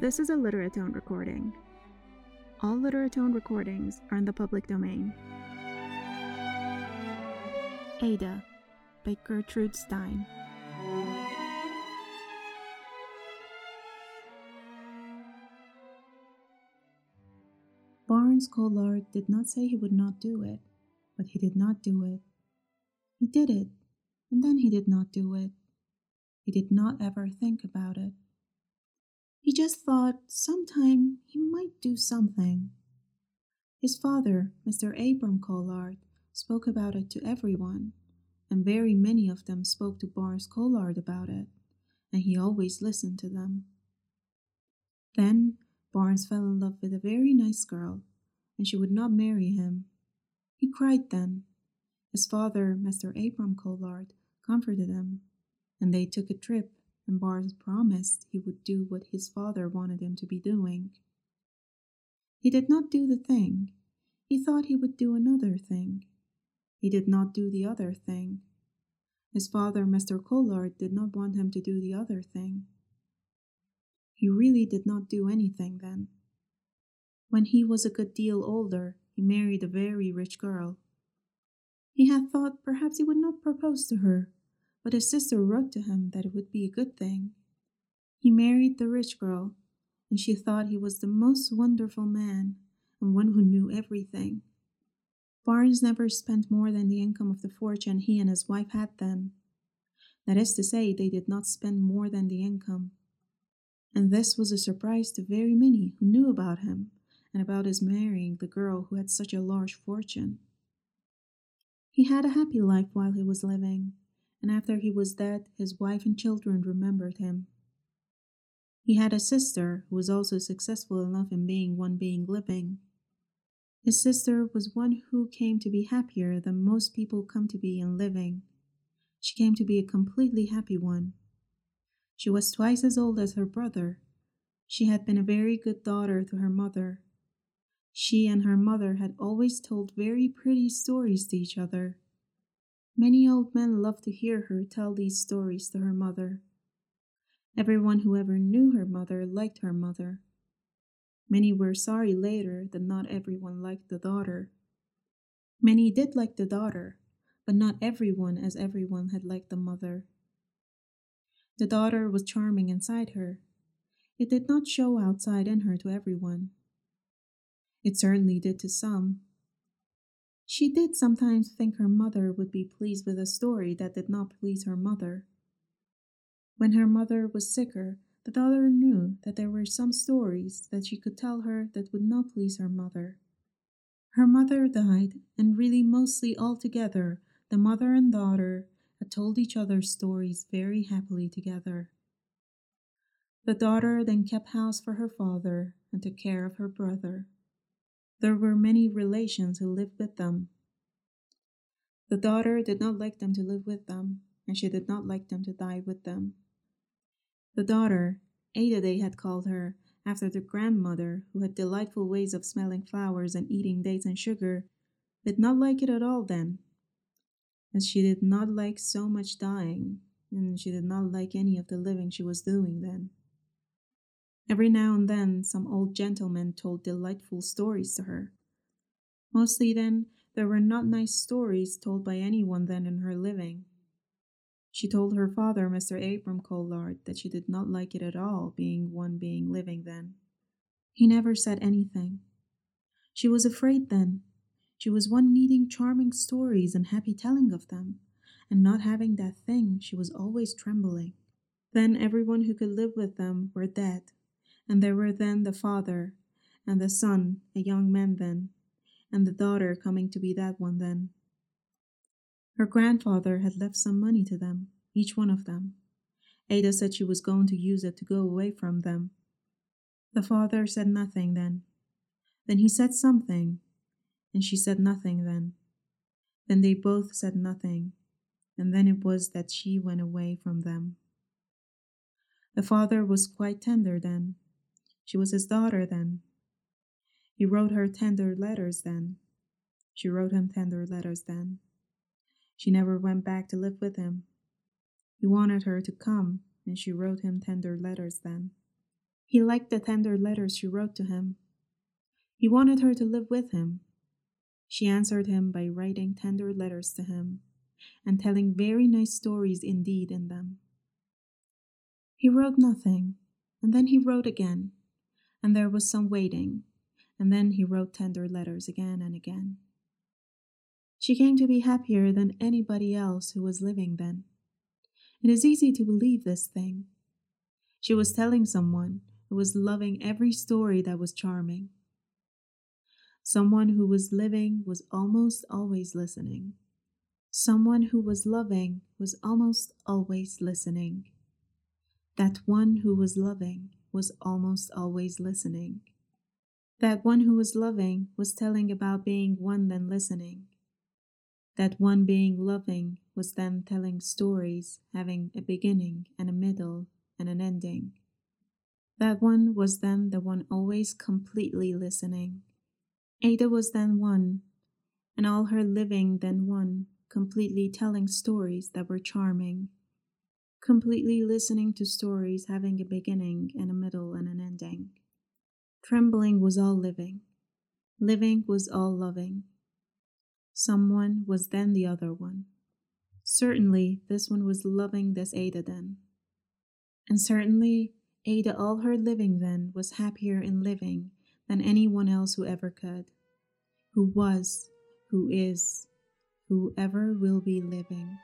This is a Literatone recording. All Literatone recordings are in the public domain. Ada by Gertrude Stein. Barnes Collard did not say he would not do it, but he did not do it. He did it, and then he did not do it. He did not ever think about it. He just thought sometime he might do something. His father, Mr. Abram Collard, spoke about it to everyone, and very many of them spoke to Barnes Collard about it, and he always listened to them. Then Barnes fell in love with a very nice girl, and she would not marry him. He cried then. His father, Mr. Abram Collard, comforted him, and they took a trip, and Barnes promised he would do what his father wanted him to be doing. He did not do the thing. He thought he would do another thing. He did not do the other thing. His father, Mr. Collard, did not want him to do the other thing. He really did not do anything then. When he was a good deal older, he married a very rich girl. He had thought perhaps he would not propose to her, but his sister wrote to him that it would be a good thing. He married the rich girl, and she thought he was the most wonderful man, and one who knew everything. Barnes never spent more than the income of the fortune he and his wife had then. That is to say, they did not spend more than the income. And this was a surprise to very many who knew about him and about his marrying the girl who had such a large fortune. He had a happy life while he was living, and after he was dead, his wife and children remembered him. He had a sister who was also successful enough in being one being living. His sister was one who came to be happier than most people come to be in living. She came to be a completely happy one. She was twice as old as her brother. She had been a very good daughter to her mother. She and her mother had always told very pretty stories to each other. Many old men loved to hear her tell these stories to her mother. Everyone who ever knew her mother liked her mother. Many were sorry later that not everyone liked the daughter. Many did like the daughter, but not everyone as everyone had liked the mother. The daughter was charming inside her. It did not show outside in her to everyone. It certainly did to some. She did sometimes think her mother would be pleased with a story that did not please her mother. When her mother was sicker, the daughter knew that there were some stories that she could tell her that would not please her mother. Her mother died, and really mostly altogether, the mother and daughter had told each other stories very happily together. The daughter then kept house for her father and took care of her brother. There were many relations who lived with them. The daughter did not like them to live with them, and she did not like them to die with them. The daughter, Ada they had called her, after the grandmother, who had delightful ways of smelling flowers and eating dates and sugar, did not like it at all then. As she did not like so much dying, and she did not like any of the living she was doing then. Every now and then, some old gentlemen told delightful stories to her. Mostly then, there were not nice stories told by anyone then in her living. She told her father, Mr. Abram Collard, that she did not like it at all, being one being living then. He never said anything. She was afraid then. She was one needing charming stories and happy telling of them, and not having that thing, she was always trembling. Then everyone who could live with them were dead, and there were then the father, and the son, a young man then, and the daughter coming to be that one then. Her grandfather had left some money to them, each one of them. Ada said she was going to use it to go away from them. The father said nothing then. Then he said something. And she said nothing then. Then they both said nothing, and then it was that she went away from them. The father was quite tender then. She was his daughter then. He wrote her tender letters then. She wrote him tender letters then. She never went back to live with him. He wanted her to come, and she wrote him tender letters then. He liked the tender letters she wrote to him. He wanted her to live with him. She answered him by writing tender letters to him and telling very nice stories indeed in them. He wrote nothing, and then he wrote again, and there was some waiting, and then he wrote tender letters again and again. She came to be happier than anybody else who was living then. It is easy to believe this thing. She was telling someone who was loving every story that was charming. Someone who was living was almost always listening. Someone who was loving was almost always listening. That one who was loving was almost always listening. That one who was loving was telling about being one then listening. That one being loving was then telling stories having a beginning and a middle and an ending. That one was then the one always completely listening. Ada was then one, and all her living then one, completely telling stories that were charming. Completely listening to stories having a beginning and a middle and an ending. Trembling was all living. Living was all loving. Someone was then the other one. Certainly this one was loving this Ada then. And certainly Ada all her living then was happier in living than anyone else who ever could. Who was, who is, who ever will be living.